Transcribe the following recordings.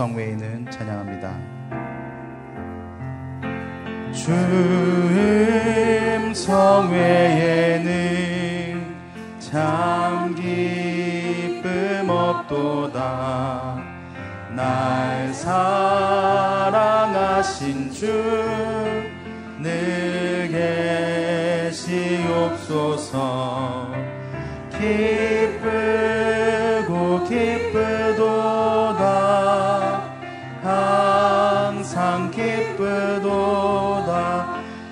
성외인은 찬양합니다. 주님 성외에는 참 기쁨 없도다. 날 사랑하신 주 늘 계시옵소서. 기쁘고 기쁘도다. 항상 기쁘도다.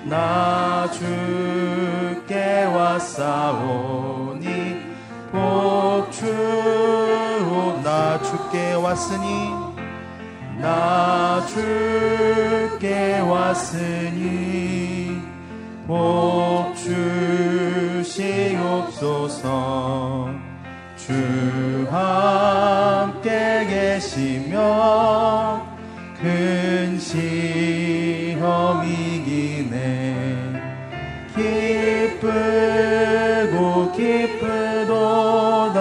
나 주께 왔사오니 복주옵. 나 주께 왔으니 나 주께 왔으니 복 주시옵소서. 주 함께 계시면 큰 시험 이기네. 기쁘고 기쁘도다.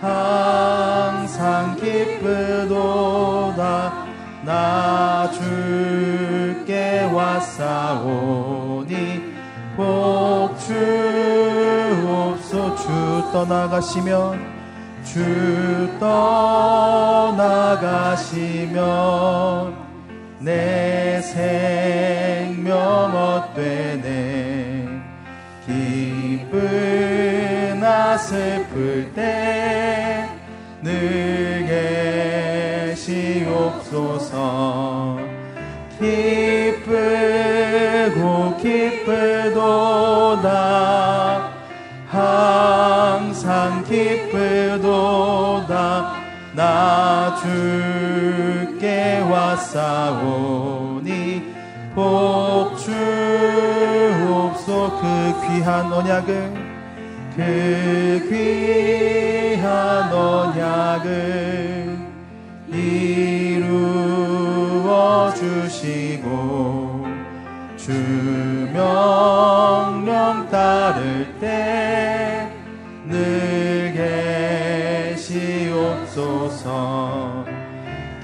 항상 기쁘도다. 나 주께 왔사오니 복주옵소. 주 떠나가시면 내 생명 어때네. 기쁘나 슬플 때 늘 계시옵소서. 기쁘고 기쁘도다. 항상 기쁘도다. 나 주께 왔사오니 복주옵소. 그 귀한 언약을 이루어 주시고 주 명령 따를 때 늘 계시옵소서.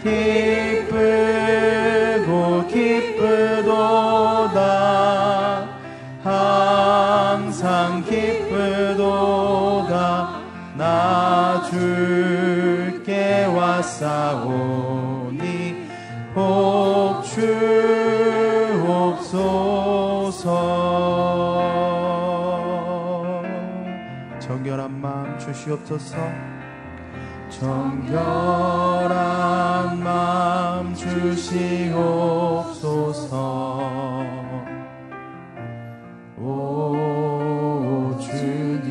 기쁘고 기쁘도다. 항상 기쁘도다. 나 주께 왔사오니 복주옵소서. 정결한 마음 주시옵소서. 정결한 마음 주시옵소서. 오 주님,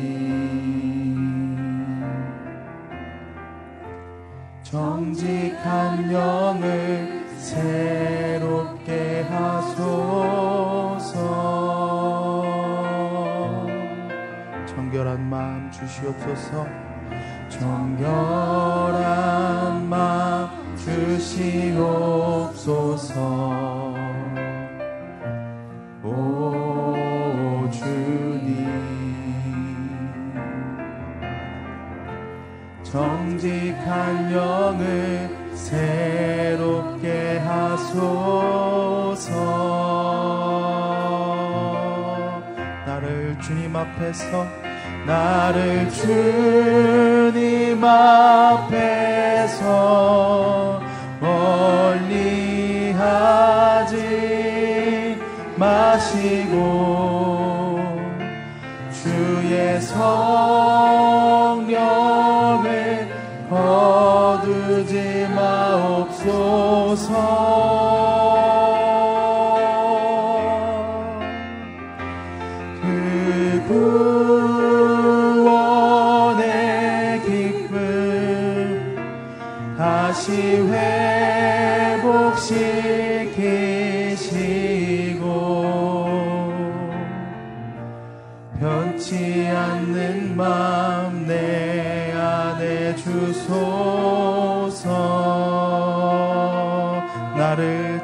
정직한 영을 새롭게 하소서. 정결한 마음 주시옵소서. 정결한 마음 주시옵소서. 정직한 영을 새롭게 하소서. 나를 주님 앞에서 멀리 하지 마시고 주의 성령을 거두지 마옵소서. 그 구원의 기쁨 다시 회복시키시고 변치 않는 마음 내 주소서. 나를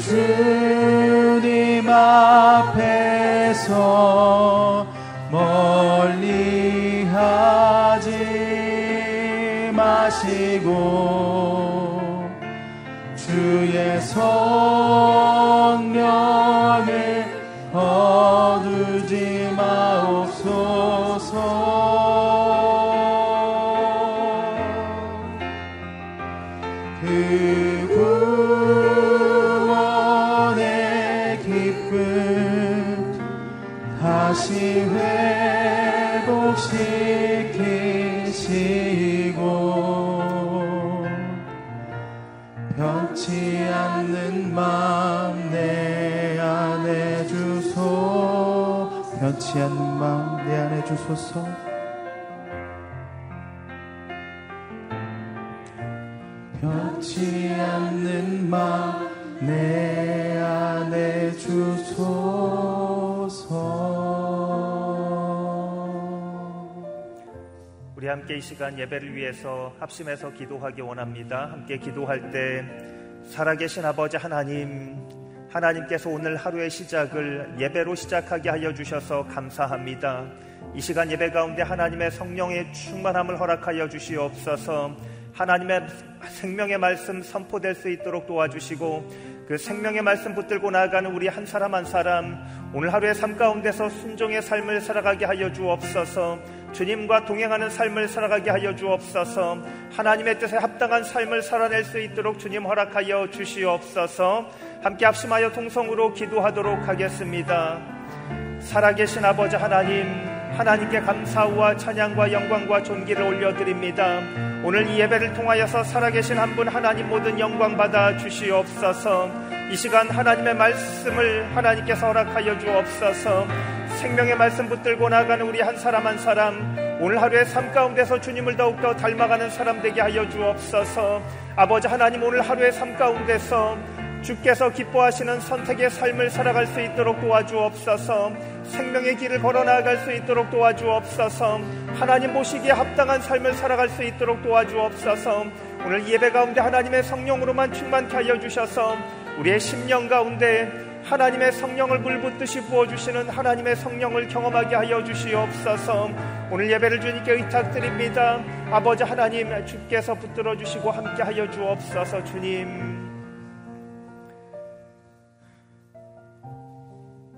주님 앞에서 멀리 하지 마시고 주의 성령을 거두지 마옵소서. 그 구원의 기쁨 다시 회복시키시고 변치 않는 마음 내 안에 주소, 변치 않는 마음 내 안에 주소서. 변치 않는 마음 내 안에 주소서. 우리 함께 이 시간 예배를 위해서 합심해서 기도하기 원합니다. 함께 기도할 때 살아계신 아버지 하나님, 하나님께서 오늘 하루의 시작을 예배로 시작하게 하여 주셔서 감사합니다. 이 시간 예배 가운데 하나님의 성령의 충만함을 허락하여 주시옵소서. 하나님의 생명의 말씀 선포될 수 있도록 도와주시고, 그 생명의 말씀 붙들고 나아가는 우리 한 사람 한 사람 오늘 하루의 삶 가운데서 순종의 삶을 살아가게 하여 주옵소서. 주님과 동행하는 삶을 살아가게 하여 주옵소서. 하나님의 뜻에 합당한 삶을 살아낼 수 있도록 주님 허락하여 주시옵소서. 함께 합심하여 통성으로 기도하도록 하겠습니다. 살아계신 아버지 하나님, 하나님께 감사와 찬양과 영광과 존귀를 올려드립니다. 오늘 이 예배를 통하여서 살아계신 한 분 하나님 모든 영광 받아 주시옵소서. 이 시간 하나님의 말씀을 하나님께서 허락하여 주옵소서. 생명의 말씀 붙들고 나아가는 우리 한 사람 한 사람 오늘 하루의 삶 가운데서 주님을 더욱더 닮아가는 사람 되게 하여 주옵소서. 아버지 하나님, 오늘 하루의 삶 가운데서 주께서 기뻐하시는 선택의 삶을 살아갈 수 있도록 도와주옵소서. 생명의 길을 걸어 나아갈 수 있도록 도와주옵소서. 하나님 보시기에 합당한 삶을 살아갈 수 있도록 도와주옵소서. 오늘 예배 가운데 하나님의 성령으로만 충만케 하여 주셔서 우리의 심령 가운데 하나님의 성령을 물붓듯이 부어주시는 하나님의 성령을 경험하게 하여 주시옵소서. 오늘 예배를 주님께 의탁드립니다. 아버지 하나님, 주께서 붙들어주시고 함께 하여 주옵소서. 주님,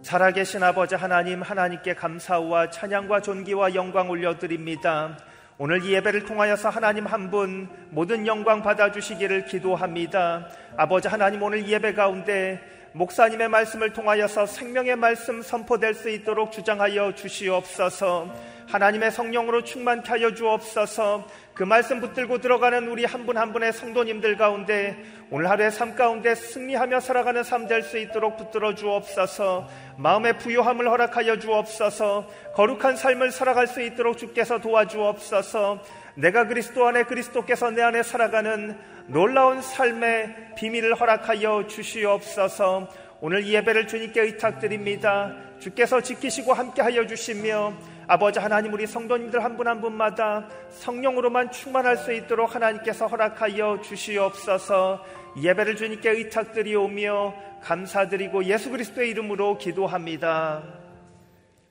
살아계신 아버지 하나님, 하나님께 감사와 찬양과 존귀와 영광 올려드립니다. 오늘 이 예배를 통하여서 하나님 한 분 모든 영광 받아주시기를 기도합니다. 아버지 하나님, 오늘 이 예배 가운데 목사님의 말씀을 통하여서 생명의 말씀 선포될 수 있도록 주장하여 주시옵소서. 하나님의 성령으로 충만케 하여 주옵소서. 그 말씀 붙들고 들어가는 우리 한 분 한 분의 성도님들 가운데 오늘 하루의 삶 가운데 승리하며 살아가는 삶 될 수 있도록 붙들어 주옵소서. 마음의 부요함을 허락하여 주옵소서. 거룩한 삶을 살아갈 수 있도록 주께서 도와주옵소서. 내가 그리스도 안에, 그리스도께서 내 안에 살아가는 놀라운 삶의 비밀을 허락하여 주시옵소서. 오늘 이 예배를 주님께 의탁드립니다. 주께서 지키시고 함께하여 주시며, 아버지 하나님, 우리 성도님들 한 분 한 분마다 성령으로만 충만할 수 있도록 하나님께서 허락하여 주시옵소서. 예배를 주님께 의탁드리오며 감사드리고 예수 그리스도의 이름으로 기도합니다.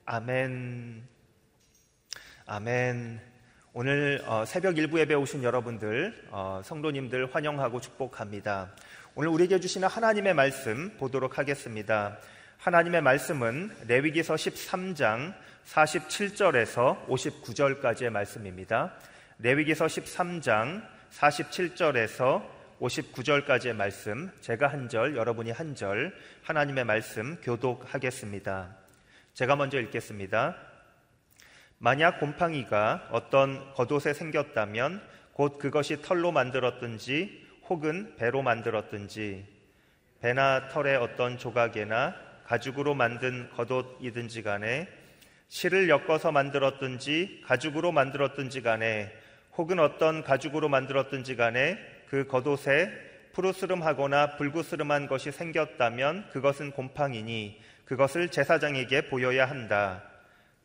아멘. 아멘. 오늘 새벽 일부 예배 오신 여러분들, 성도님들 환영하고 축복합니다. 오늘 우리에게 주시는 하나님의 말씀 보도록 하겠습니다. 하나님의 말씀은 레위기서 13장 47절에서 59절까지의 말씀입니다. 레위기서 13장 47절에서 59절까지의 말씀, 제가 한 절, 여러분이 한 절 하나님의 말씀 교독하겠습니다. 제가 먼저 읽겠습니다. 만약 곰팡이가 어떤 겉옷에 생겼다면 곧 그것이 털로 만들었든지 혹은 배로 만들었든지 배나 털의 어떤 조각에나 가죽으로 만든 겉옷이든지 간에 실을 엮어서 만들었든지 가죽으로 만들었든지 간에 혹은 어떤 가죽으로 만들었든지 간에 그 겉옷에 푸르스름하거나 붉으스름한 것이 생겼다면 그것은 곰팡이니 그것을 제사장에게 보여야 한다.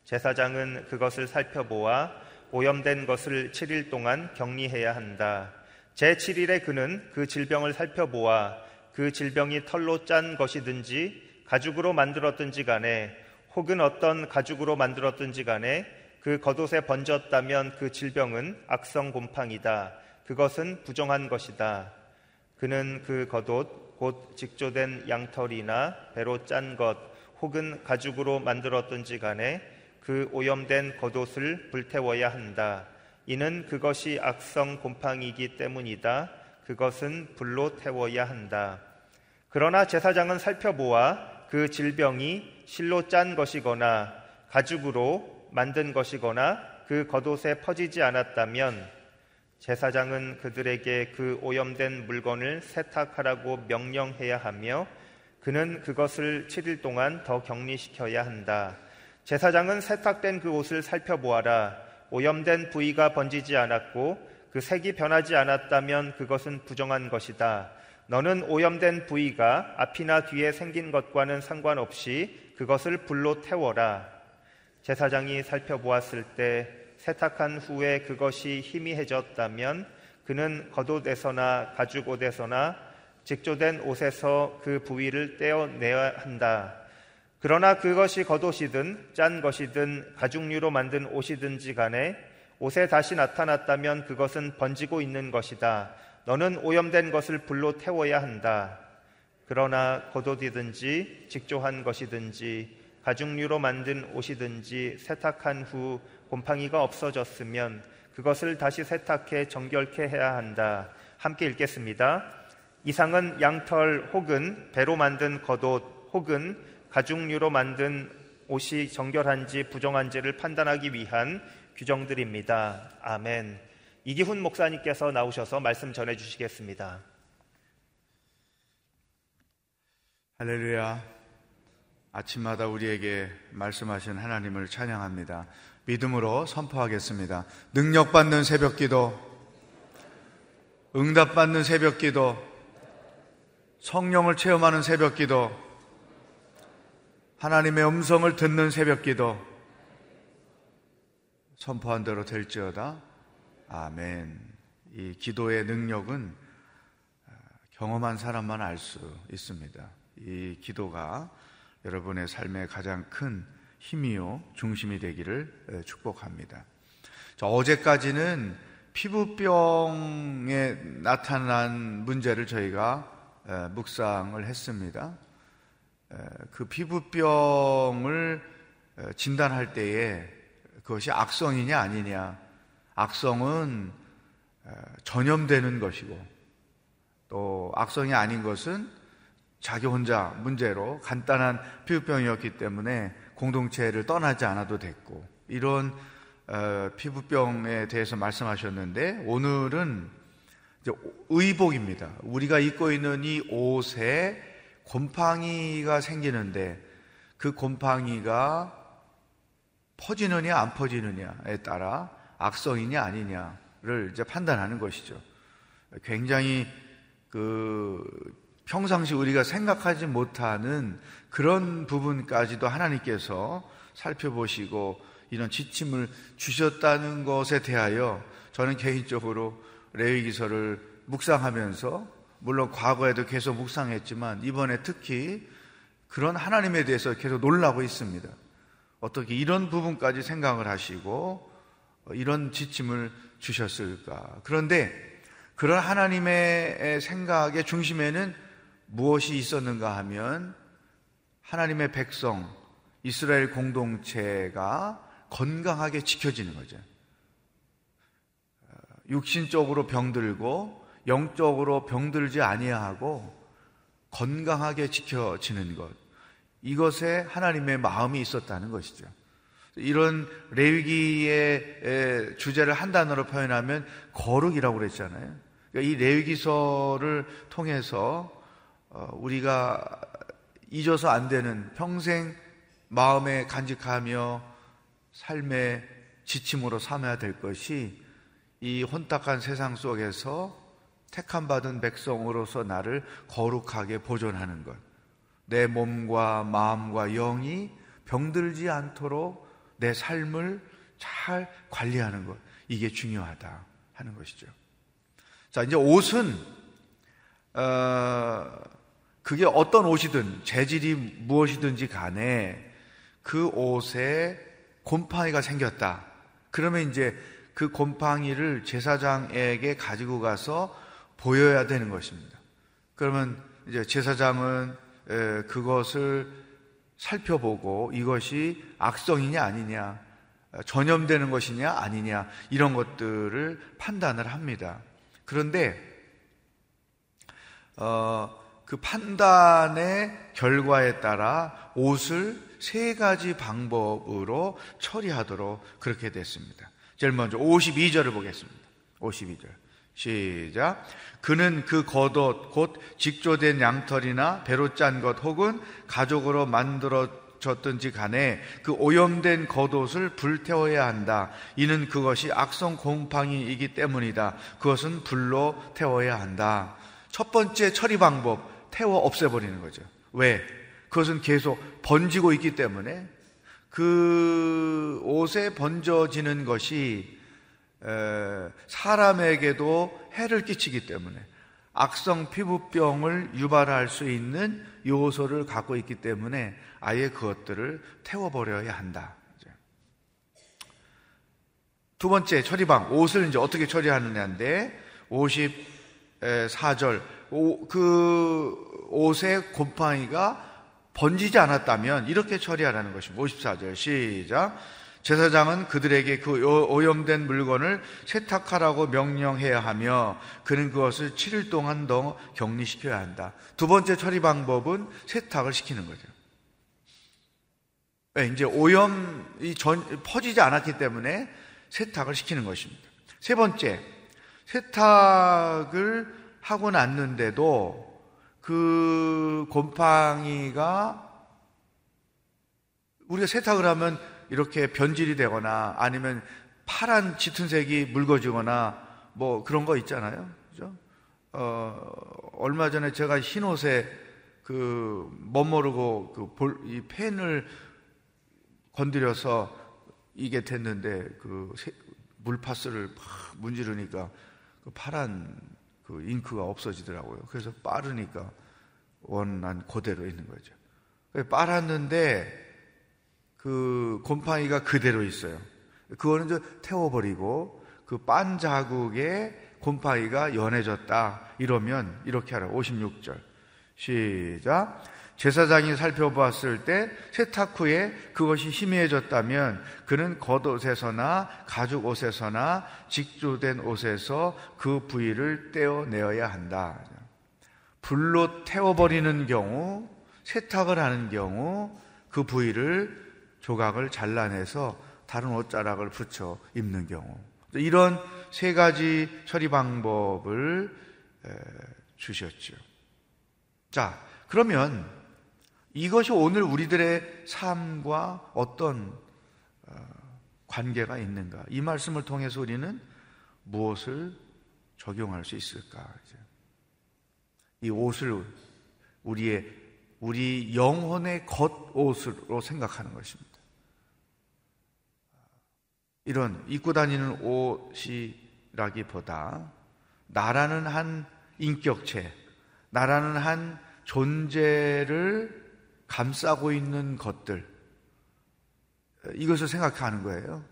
제사장은 그것을 살펴보아 오염된 것을 7일 동안 격리해야 한다. 제7일에 그는 그 질병을 살펴보아 그 질병이 털로 짠 것이든지 가죽으로 만들었든지 간에 혹은 어떤 가죽으로 만들었든지 간에 그 겉옷에 번졌다면 그 질병은 악성 곰팡이다. 그것은 부정한 것이다. 그는 그 겉옷 곧 직조된 양털이나 배로 짠 것 혹은 가죽으로 만들었든지 간에 그 오염된 겉옷을 불태워야 한다. 이는 그것이 악성 곰팡이기 때문이다. 그것은 불로 태워야 한다. 그러나 제사장은 살펴보아 그 질병이 실로 짠 것이거나 가죽으로 만든 것이거나 그 겉옷에 퍼지지 않았다면 제사장은 그들에게 그 오염된 물건을 세탁하라고 명령해야 하며 그는 그것을 7일 동안 더 격리시켜야 한다. 제사장은 세탁된 그 옷을 살펴보아라. 오염된 부위가 번지지 않았고 그 색이 변하지 않았다면 그것은 부정한 것이다. 너는 오염된 부위가 앞이나 뒤에 생긴 것과는 상관없이 그것을 불로 태워라. 제사장이 살펴보았을 때 세탁한 후에 그것이 희미해졌다면 그는 겉옷에서나 가죽옷에서나 직조된 옷에서 그 부위를 떼어내야 한다. 그러나 그것이 겉옷이든 짠 것이든 가죽류로 만든 옷이든지 간에 옷에 다시 나타났다면 그것은 번지고 있는 것이다. 너는 오염된 것을 불로 태워야 한다. 그러나 겉옷이든지 직조한 것이든지 가죽류로 만든 옷이든지 세탁한 후 곰팡이가 없어졌으면 그것을 다시 세탁해 정결케 해야 한다. 함께 읽겠습니다. 이상은 양털 혹은 배로 만든 겉옷 혹은 가죽류로 만든 옷이 정결한지 부정한지를 판단하기 위한 규정들입니다. 아멘. 이기훈 목사님께서 나오셔서 말씀 전해주시겠습니다. 할렐루야. 아침마다 우리에게 말씀하신 하나님을 찬양합니다. 믿음으로 선포하겠습니다. 능력받는 새벽기도, 응답받는 새벽기도, 성령을 체험하는 새벽기도, 하나님의 음성을 듣는 새벽기도. 선포한 대로 될지어다. 아멘. 이 기도의 능력은 경험한 사람만 알 수 있습니다. 이 기도가 여러분의 삶의 가장 큰 힘이요 중심이 되기를 축복합니다. 어제까지는 피부병에 나타난 문제를 저희가 묵상을 했습니다. 그 피부병을 진단할 때에 그것이 악성이냐 아니냐, 악성은 전염되는 것이고 또 악성이 아닌 것은 자기 혼자 문제로 간단한 피부병이었기 때문에 공동체를 떠나지 않아도 됐고, 이런 피부병에 대해서 말씀하셨는데, 오늘은 이제 의복입니다. 우리가 입고 있는 이 옷에 곰팡이가 생기는데 그 곰팡이가 퍼지느냐 안 퍼지느냐에 따라 악성이냐 아니냐를 이제 판단하는 것이죠. 굉장히 평상시 우리가 생각하지 못하는 그런 부분까지도 하나님께서 살펴보시고 이런 지침을 주셨다는 것에 대하여 저는 개인적으로 레위기서를 묵상하면서, 물론 과거에도 계속 묵상했지만 이번에 특히 그런 하나님에 대해서 계속 놀라고 있습니다. 어떻게 이런 부분까지 생각을 하시고 이런 지침을 주셨을까. 그런데 그런 하나님의 생각의 중심에는 무엇이 있었는가 하면 하나님의 백성 이스라엘 공동체가 건강하게 지켜지는 거죠. 육신적으로 병들고 영적으로 병들지 아니하고 건강하게 지켜지는 것, 이것에 하나님의 마음이 있었다는 것이죠. 이런 레위기의 주제를 한 단어로 표현하면 거룩이라고 그랬잖아요. 이 레위기서를 통해서 우리가 잊어서 안 되는, 평생 마음에 간직하며 삶의 지침으로 삼아야 될 것이, 이 혼탁한 세상 속에서 택함받은 백성으로서 나를 거룩하게 보존하는 것, 내 몸과 마음과 영이 병들지 않도록 내 삶을 잘 관리하는 것, 이게 중요하다 하는 것이죠. 자, 이제 옷은 그게 어떤 옷이든 재질이 무엇이든지 간에 그 옷에 곰팡이가 생겼다 그러면 이제 그 곰팡이를 제사장에게 가지고 가서 보여야 되는 것입니다. 그러면 이제 제사장은 그것을 살펴보고 이것이 악성이냐 아니냐, 전염되는 것이냐 아니냐, 이런 것들을 판단을 합니다. 그런데 그 판단의 결과에 따라 옷을 세 가지 방법으로 처리하도록 그렇게 됐습니다. 제일 먼저 52절을 보겠습니다. 52절 시작. 그는 그 겉옷 곧 직조된 양털이나 배로 짠 것 혹은 가죽으로 만들어졌든지 간에 그 오염된 겉옷을 불태워야 한다. 이는 그것이 악성 곰팡이이기 때문이다. 그것은 불로 태워야 한다. 첫 번째 처리 방법, 태워 없애버리는 거죠. 왜? 그것은 계속 번지고 있기 때문에 그 옷에 번져지는 것이 사람에게도 해를 끼치기 때문에 악성 피부병을 유발할 수 있는 요소를 갖고 있기 때문에 아예 그것들을 태워버려야 한다. 두 번째 처리방, 옷을 이제 어떻게 처리하느냐인데 54절, 그 옷에 곰팡이가 번지지 않았다면 이렇게 처리하라는 것입니다. 54절 시작. 제사장은 그들에게 그 오염된 물건을 세탁하라고 명령해야 하며 그는 그것을 7일 동안 더 격리시켜야 한다. 두 번째 처리 방법은 세탁을 시키는 거죠. 네, 이제 오염이 퍼지지 않았기 때문에 세탁을 시키는 것입니다. 세 번째, 세탁을 하고 났는데도 그 곰팡이가, 우리가 세탁을 하면 이렇게 변질이 되거나 아니면 파란 짙은 색이 묽어지거나 뭐 그런 거 있잖아요. 그죠? 얼마 전에 제가 흰 옷에 그 멋모르고 이 펜을 건드려서 이게 됐는데 그 물파스를 막 문지르니까 그 파란 그 잉크가 없어지더라고요. 그래서 빠르니까 원한 그대로 있는 거죠. 빨았는데 그 곰팡이가 그대로 있어요. 그거는 이제 태워버리고 그 빤 자국에 곰팡이가 연해졌다 이러면 이렇게 하라. 56절 시작. 제사장이 살펴봤을 때 세탁 후에 그것이 희미해졌다면 그는 겉옷에서나 가죽옷에서나 직조된 옷에서 그 부위를 떼어내어야 한다. 불로 태워버리는 경우, 세탁을 하는 경우 그 부위를 조각을 잘라내서 다른 옷자락을 붙여 입는 경우, 이런 세 가지 처리 방법을 주셨죠. 자, 그러면 이것이 오늘 우리들의 삶과 어떤 관계가 있는가? 이 말씀을 통해서 우리는 무엇을 적용할 수 있을까? 이 옷을 우리 영혼의 겉옷으로 생각하는 것입니다. 이런 입고 다니는 옷이라기보다 나라는 한 인격체, 나라는 한 존재를 감싸고 있는 것들, 이것을 생각하는 거예요.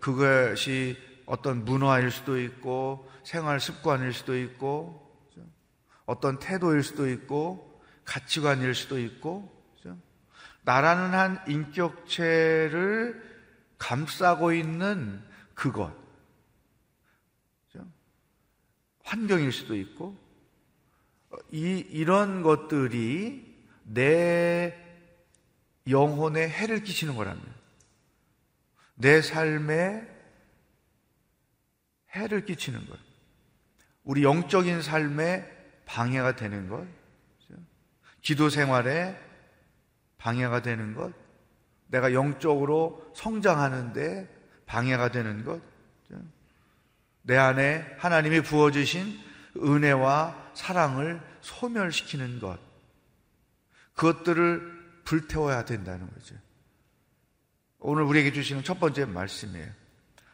그것이 어떤 문화일 수도 있고 생활 습관일 수도 있고 어떤 태도일 수도 있고 가치관일 수도 있고, 나라는 한 인격체를 감싸고 있는 그것, 환경일 수도 있고, 이런 것들이 내 영혼에 해를 끼치는 거라면, 내 삶에 해를 끼치는 것, 우리 영적인 삶에 방해가 되는 것, 기도 생활에 방해가 되는 것, 내가 영적으로 성장하는데 방해가 되는 것, 내 안에 하나님이 부어주신 은혜와 사랑을 소멸시키는 것, 그것들을 불태워야 된다는 거죠. 오늘 우리에게 주시는 첫 번째 말씀이에요.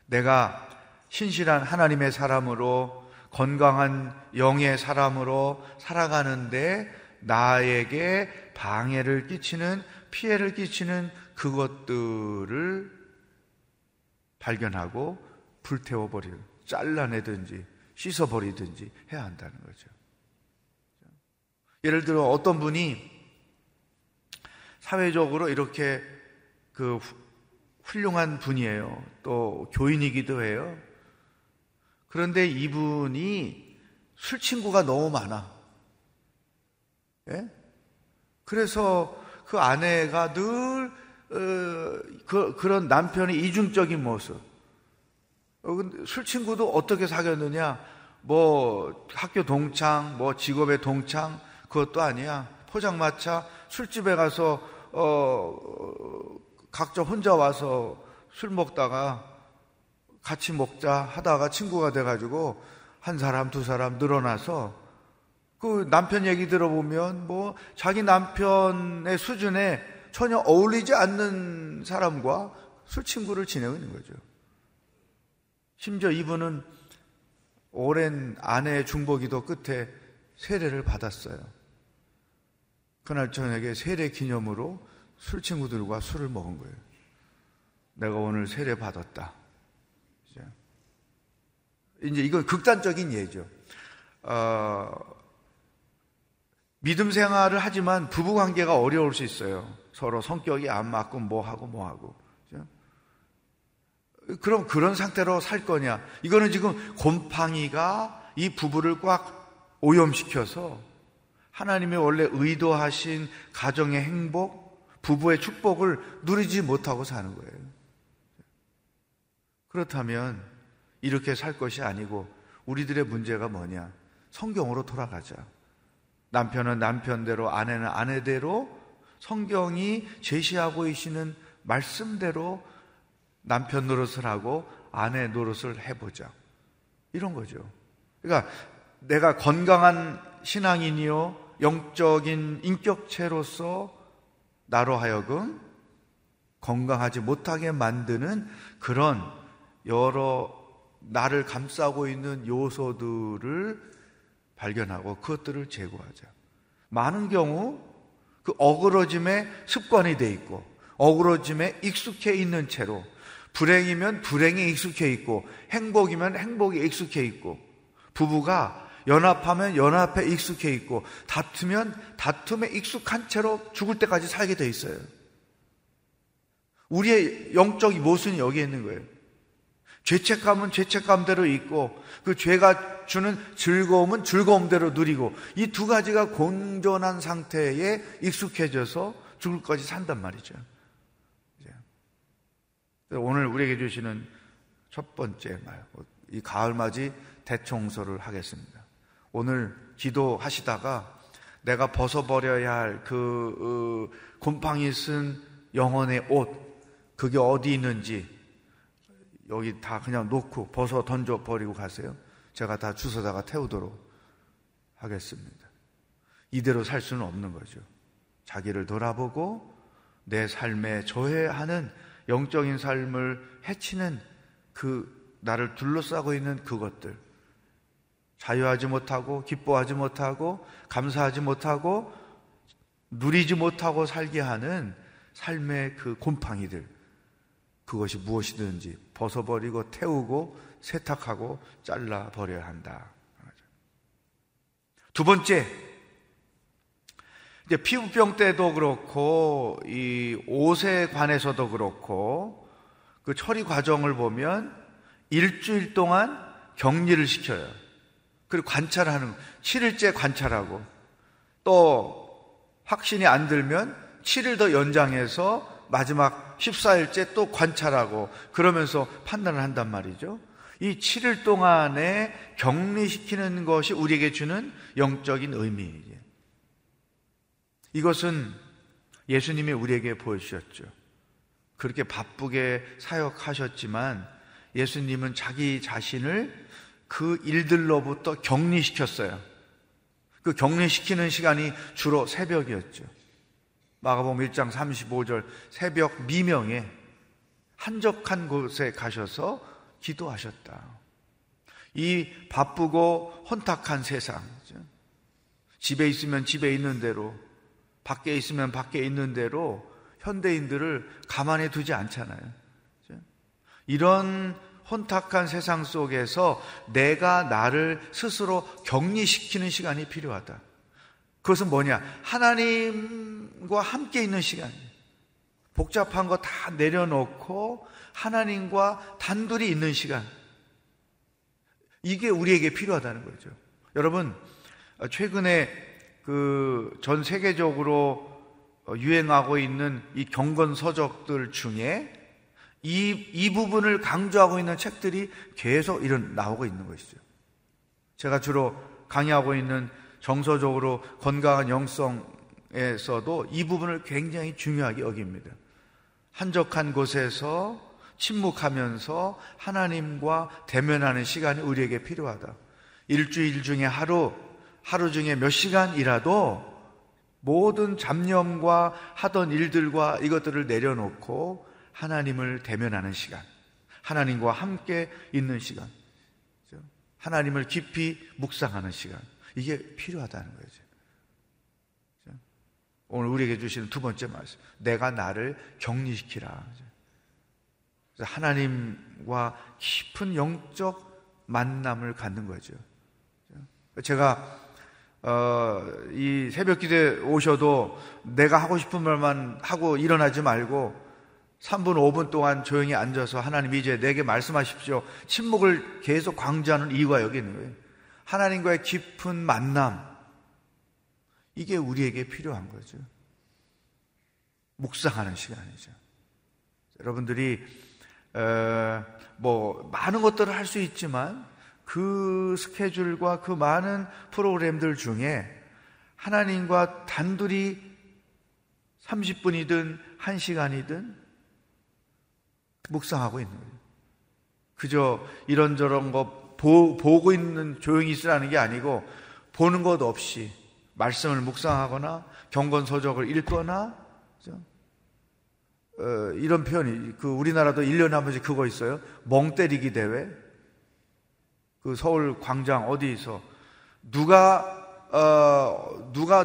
내가 신실한 하나님의 사람으로, 건강한 영의 사람으로 살아가는데 나에게 방해를 끼치는, 피해를 끼치는 그것들을 발견하고 불태워버리고 잘라내든지 씻어버리든지 해야 한다는 거죠. 예를 들어 어떤 분이 사회적으로 이렇게 훌륭한 분이에요. 또 교인이기도 해요. 그런데 이분이 술 친구가 너무 많아. 예? 그래서 그 아내가 늘 그런 남편의 이중적인 모습. 술 친구도 어떻게 사귀었느냐? 뭐 학교 동창, 뭐 직업의 동창, 그것도 아니야. 포장마차, 술집에 가서 각자 혼자 와서 술 먹다가 같이 먹자 하다가 친구가 돼가지고 한 사람 두 사람 늘어나서 그 남편 얘기 들어보면 뭐 자기 남편의 수준에 전혀 어울리지 않는 사람과 술 친구를 지내고 있는 거죠. 심지어 이분은 오랜 아내의 중보기도 끝에 세례를 받았어요. 그날 저녁에 세례 기념으로 술 친구들과 술을 먹은 거예요. 내가 오늘 세례 받았다. 이제 이건 극단적인 예죠. 믿음 생활을 하지만 부부 관계가 어려울 수 있어요. 서로 성격이 안 맞고 뭐하고. 그럼 그런 상태로 살 거냐? 이거는 지금 곰팡이가 이 부부를 꽉 오염시켜서 하나님의 원래 의도하신 가정의 행복, 부부의 축복을 누리지 못하고 사는 거예요. 그렇다면 이렇게 살 것이 아니고 우리들의 문제가 뭐냐? 성경으로 돌아가자. 남편은 남편대로, 아내는 아내대로 성경이 제시하고 계시는 말씀대로 남편 노릇을 하고 아내 노릇을 해보자. 이런 거죠. 그러니까 내가 건강한 신앙인이요, 영적인 인격체로서 나로 하여금 건강하지 못하게 만드는 그런 여러 나를 감싸고 있는 요소들을 발견하고 그것들을 제거하자. 많은 경우 그 어그러짐에 습관이 돼 있고 어그러짐에 익숙해 있는 채로 불행이면 불행에 익숙해 있고 행복이면 행복에 익숙해 있고 부부가 연합하면 연합에 익숙해 있고 다투면 다툼에 익숙한 채로 죽을 때까지 살게 돼 있어요. 우리의 영적인 모순이 여기에 있는 거예요. 죄책감은 죄책감대로 있고 그 죄가 주는 즐거움은 즐거움대로 누리고 이 두 가지가 공존한 상태에 익숙해져서 죽을까지 산단 말이죠. 오늘 우리에게 주시는 첫 번째 말, 이 가을맞이 대청소를 하겠습니다. 오늘 기도하시다가 내가 벗어버려야 할 그 곰팡이 쓴 영혼의 옷, 그게 어디 있는지 여기 다 그냥 놓고 벗어 던져버리고 가세요. 제가 다 주워다가 태우도록 하겠습니다. 이대로 살 수는 없는 거죠. 자기를 돌아보고 내 삶에 저해하는 영적인 삶을 해치는 그 나를 둘러싸고 있는 그것들, 자유하지 못하고 기뻐하지 못하고 감사하지 못하고 누리지 못하고 살게 하는 삶의 그 곰팡이들, 그것이 무엇이든지 벗어버리고 태우고 세탁하고 잘라버려야 한다. 두 번째, 이제 피부병 때도 그렇고 이 옷에 관해서도 그렇고 그 처리 과정을 보면 일주일 동안 격리를 시켜요. 그리고 관찰하는, 7일째 관찰하고 또 확신이 안 들면 7일 더 연장해서 마지막 14일째 또 관찰하고 그러면서 판단을 한단 말이죠. 이 7일 동안에 격리시키는 것이 우리에게 주는 영적인 의미예요. 이것은 예수님이 우리에게 보여주셨죠. 그렇게 바쁘게 사역하셨지만 예수님은 자기 자신을 그 일들로부터 격리시켰어요. 그 격리시키는 시간이 주로 새벽이었죠. 마가복음 1장 35절, 새벽 미명에 한적한 곳에 가셔서 기도하셨다. 이 바쁘고 혼탁한 세상, 집에 있으면 집에 있는 대로, 밖에 있으면 밖에 있는 대로 현대인들을 가만히 두지 않잖아요. 이런 혼탁한 세상 속에서 내가 나를 스스로 격리시키는 시간이 필요하다. 그것은 뭐냐? 하나님과 함께 있는 시간이에요. 복잡한 거 다 내려놓고 하나님과 단둘이 있는 시간, 이게 우리에게 필요하다는 거죠. 여러분, 최근에 전 세계적으로 유행하고 있는 이 경건 서적들 중에 이 부분을 강조하고 있는 책들이 계속 나오고 있는 것이죠. 제가 주로 강의하고 있는 정서적으로 건강한 영성에서도 이 부분을 굉장히 중요하게 여깁니다. 한적한 곳에서 침묵하면서 하나님과 대면하는 시간이 우리에게 필요하다. 일주일 중에 하루, 하루 중에 몇 시간이라도 모든 잡념과 하던 일들과 이것들을 내려놓고 하나님을 대면하는 시간, 하나님과 함께 있는 시간, 하나님을 깊이 묵상하는 시간, 이게 필요하다는 거죠. 오늘 우리에게 주시는 두 번째 말씀, 내가 나를 격리시키라. 하나님과 깊은 영적 만남을 갖는 거죠. 제가 이 새벽 기도에 오셔도 내가 하고 싶은 말만 하고 일어나지 말고 3분, 5분 동안 조용히 앉아서 하나님 이제 내게 말씀하십시오, 침묵을 계속 강조하는 이유가 여기 있는 거예요. 하나님과의 깊은 만남, 이게 우리에게 필요한 거죠. 묵상하는 시간이죠. 여러분들이 많은 것들을 할 수 있지만 그 스케줄과 그 많은 프로그램들 중에 하나님과 단둘이 30분이든 1시간이든 묵상하고 있는 거예요. 그저 이런저런 거 보고 있는, 조용히 있으라는 게 아니고 보는 것 없이 말씀을 묵상하거나 경건서적을 읽거나, 그렇죠? 이런 표현이, 우리나라도 1년에 한 번씩 그거 있어요. 멍 때리기 대회. 서울 광장 어디서 누가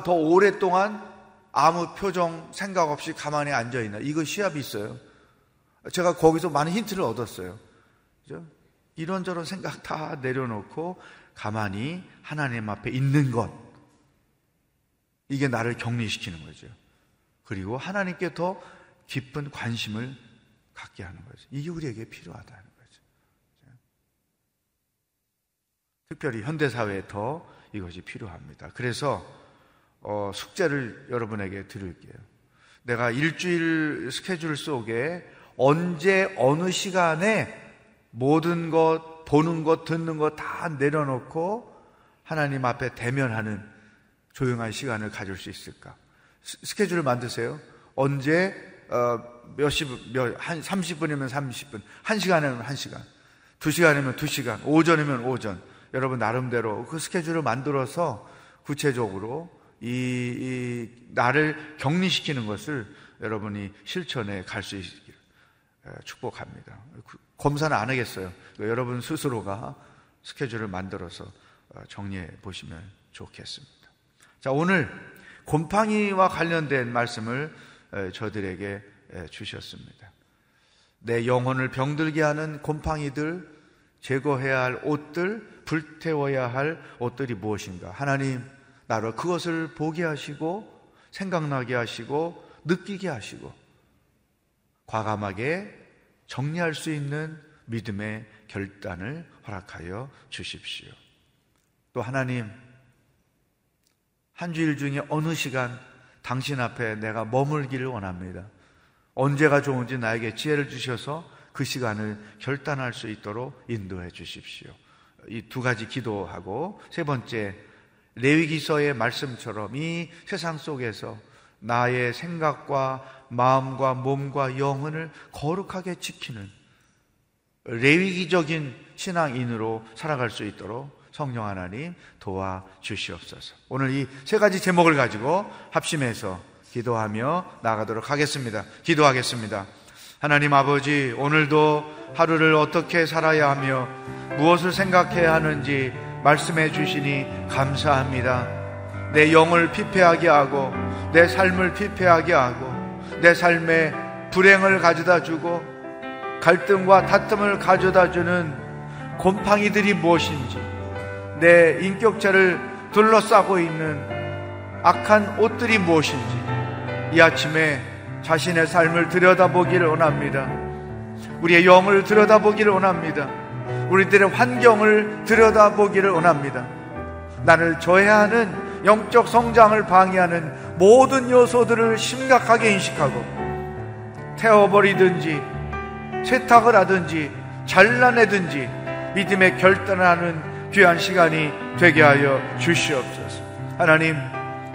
더 오랫동안 아무 표정 생각 없이 가만히 앉아 있나, 이거 시합이 있어요. 제가 거기서 많은 힌트를 얻었어요. 그죠? 이런저런 생각 다 내려놓고 가만히 하나님 앞에 있는 것, 이게 나를 격리시키는 거죠. 그리고 하나님께 더 깊은 관심을 갖게 하는 거죠. 이게 우리에게 필요하다는 거죠. 특별히 현대사회에 더 이것이 필요합니다. 그래서 숙제를 여러분에게 드릴게요. 내가 일주일 스케줄 속에 언제 어느 시간에 모든 것, 보는 것, 듣는 것 다 내려놓고 하나님 앞에 대면하는 조용한 시간을 가질 수 있을까? 스케줄을 만드세요. 언제 한 30분이면 30분, 1시간이면 1시간, 2시간이면 2시간, 오전이면 오전. 여러분 나름대로 그 스케줄을 만들어서 구체적으로 이 나를 격리시키는 것을 여러분이 실천해 갈 수 있기를 축복합니다. 검사는 안 하겠어요. 여러분 스스로가 스케줄을 만들어서 정리해 보시면 좋겠습니다. 자, 오늘 곰팡이와 관련된 말씀을 저들에게 주셨습니다. 내 영혼을 병들게 하는 곰팡이들, 제거해야 할 옷들, 불태워야 할 옷들이 무엇인가? 하나님, 나로 그것을 보게 하시고 생각나게 하시고 느끼게 하시고 과감하게 정리할 수 있는 믿음의 결단을 허락하여 주십시오. 또 하나님, 한 주일 중에 어느 시간 당신 앞에 내가 머물기를 원합니다. 언제가 좋은지 나에게 지혜를 주셔서 그 시간을 결단할 수 있도록 인도해 주십시오. 이 두 가지 기도하고, 세 번째, 레위기서의 말씀처럼 이 세상 속에서 나의 생각과 마음과 몸과 영혼을 거룩하게 지키는 레위기적인 신앙인으로 살아갈 수 있도록 성령 하나님 도와주시옵소서. 오늘 이 세 가지 제목을 가지고 합심해서 기도하며 나가도록 하겠습니다. 기도하겠습니다. 하나님 아버지, 오늘도 하루를 어떻게 살아야 하며 무엇을 생각해야 하는지 말씀해 주시니 감사합니다. 내 영을 피폐하게 하고 내 삶을 피폐하게 하고 내 삶에 불행을 가져다 주고 갈등과 다툼을 가져다주는 곰팡이들이 무엇인지, 내 인격체를 둘러싸고 있는 악한 옷들이 무엇인지 이 아침에 자신의 삶을 들여다보기를 원합니다. 우리의 영을 들여다보기를 원합니다. 우리들의 환경을 들여다보기를 원합니다. 나를 저해하는 영적 성장을 방해하는 모든 요소들을 심각하게 인식하고 태워버리든지 세탁을 하든지 잘라내든지 믿음의 결단하는 귀한 시간이 되게 하여 주시옵소서. 하나님,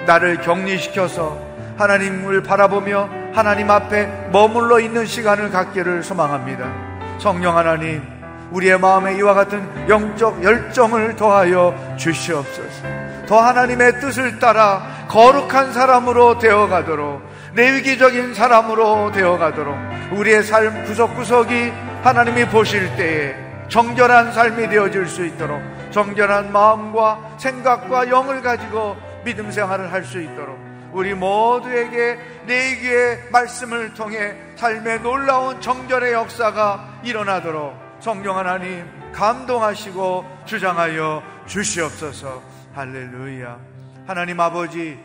나를 격리시켜서 하나님을 바라보며 하나님 앞에 머물러 있는 시간을 갖기를 소망합니다. 성령 하나님, 우리의 마음에 이와 같은 영적 열정을 더하여 주시옵소서. 더 하나님의 뜻을 따라 거룩한 사람으로 되어가도록, 내위기적인 사람으로 되어가도록, 우리의 삶 구석구석이 하나님이 보실 때에 정결한 삶이 되어질 수 있도록 정결한 마음과 생각과 영을 가지고 믿음 생활을 할 수 있도록 우리 모두에게 내 귀의 말씀을 통해 삶의 놀라운 정결의 역사가 일어나도록 성령 하나님 감동하시고 주장하여 주시옵소서. 할렐루야. 하나님 아버지,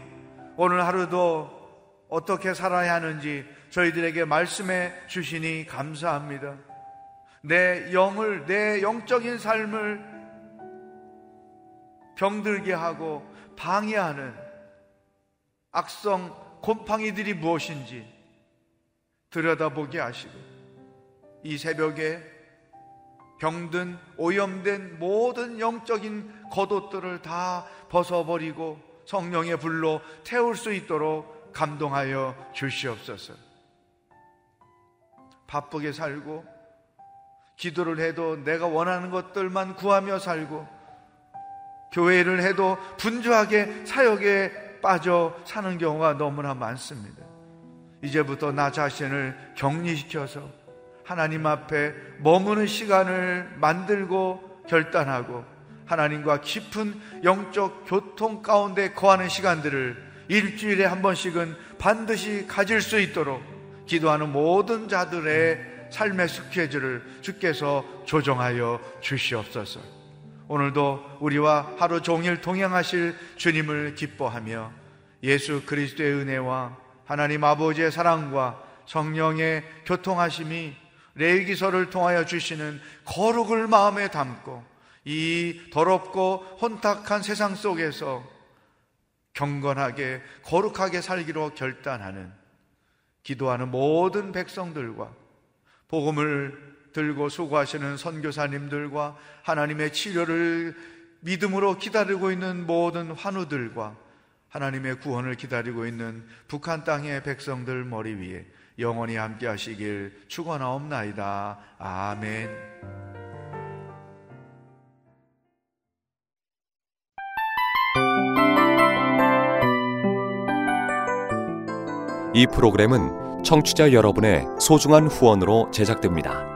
오늘 하루도 어떻게 살아야 하는지 저희들에게 말씀해 주시니 감사합니다. 내 영을, 내 영적인 삶을 병들게 하고 방해하는 악성 곰팡이들이 무엇인지 들여다보게 하시고, 이 새벽에 병든 오염된 모든 영적인 겉옷들을 다 벗어버리고 성령의 불로 태울 수 있도록 감동하여 주시옵소서. 바쁘게 살고 기도를 해도 내가 원하는 것들만 구하며 살고 교회를 해도 분주하게 사역에 빠져 사는 경우가 너무나 많습니다. 이제부터 나 자신을 격리시켜서 하나님 앞에 머무는 시간을 만들고 결단하고 하나님과 깊은 영적 교통 가운데 거하는 시간들을 일주일에 한 번씩은 반드시 가질 수 있도록 기도하는 모든 자들의 삶의 스케줄을 주께서 조정하여 주시옵소서. 오늘도 우리와 하루 종일 동행하실 주님을 기뻐하며 예수 그리스도의 은혜와 하나님 아버지의 사랑과 성령의 교통하심이 레위기서를 통하여 주시는 거룩을 마음에 담고 이 더럽고 혼탁한 세상 속에서 경건하게 거룩하게 살기로 결단하는 기도하는 모든 백성들과 복음을 들고 수고하시는 선교사님들과 하나님의 치료를 믿음으로 기다리고 있는 모든 환우들과 하나님의 구원을 기다리고 있는 북한 땅의 백성들 머리 위에 영원히 함께 하시길 축원하옵나이다. 아멘. 이 프로그램은 청취자 여러분의 소중한 후원으로 제작됩니다.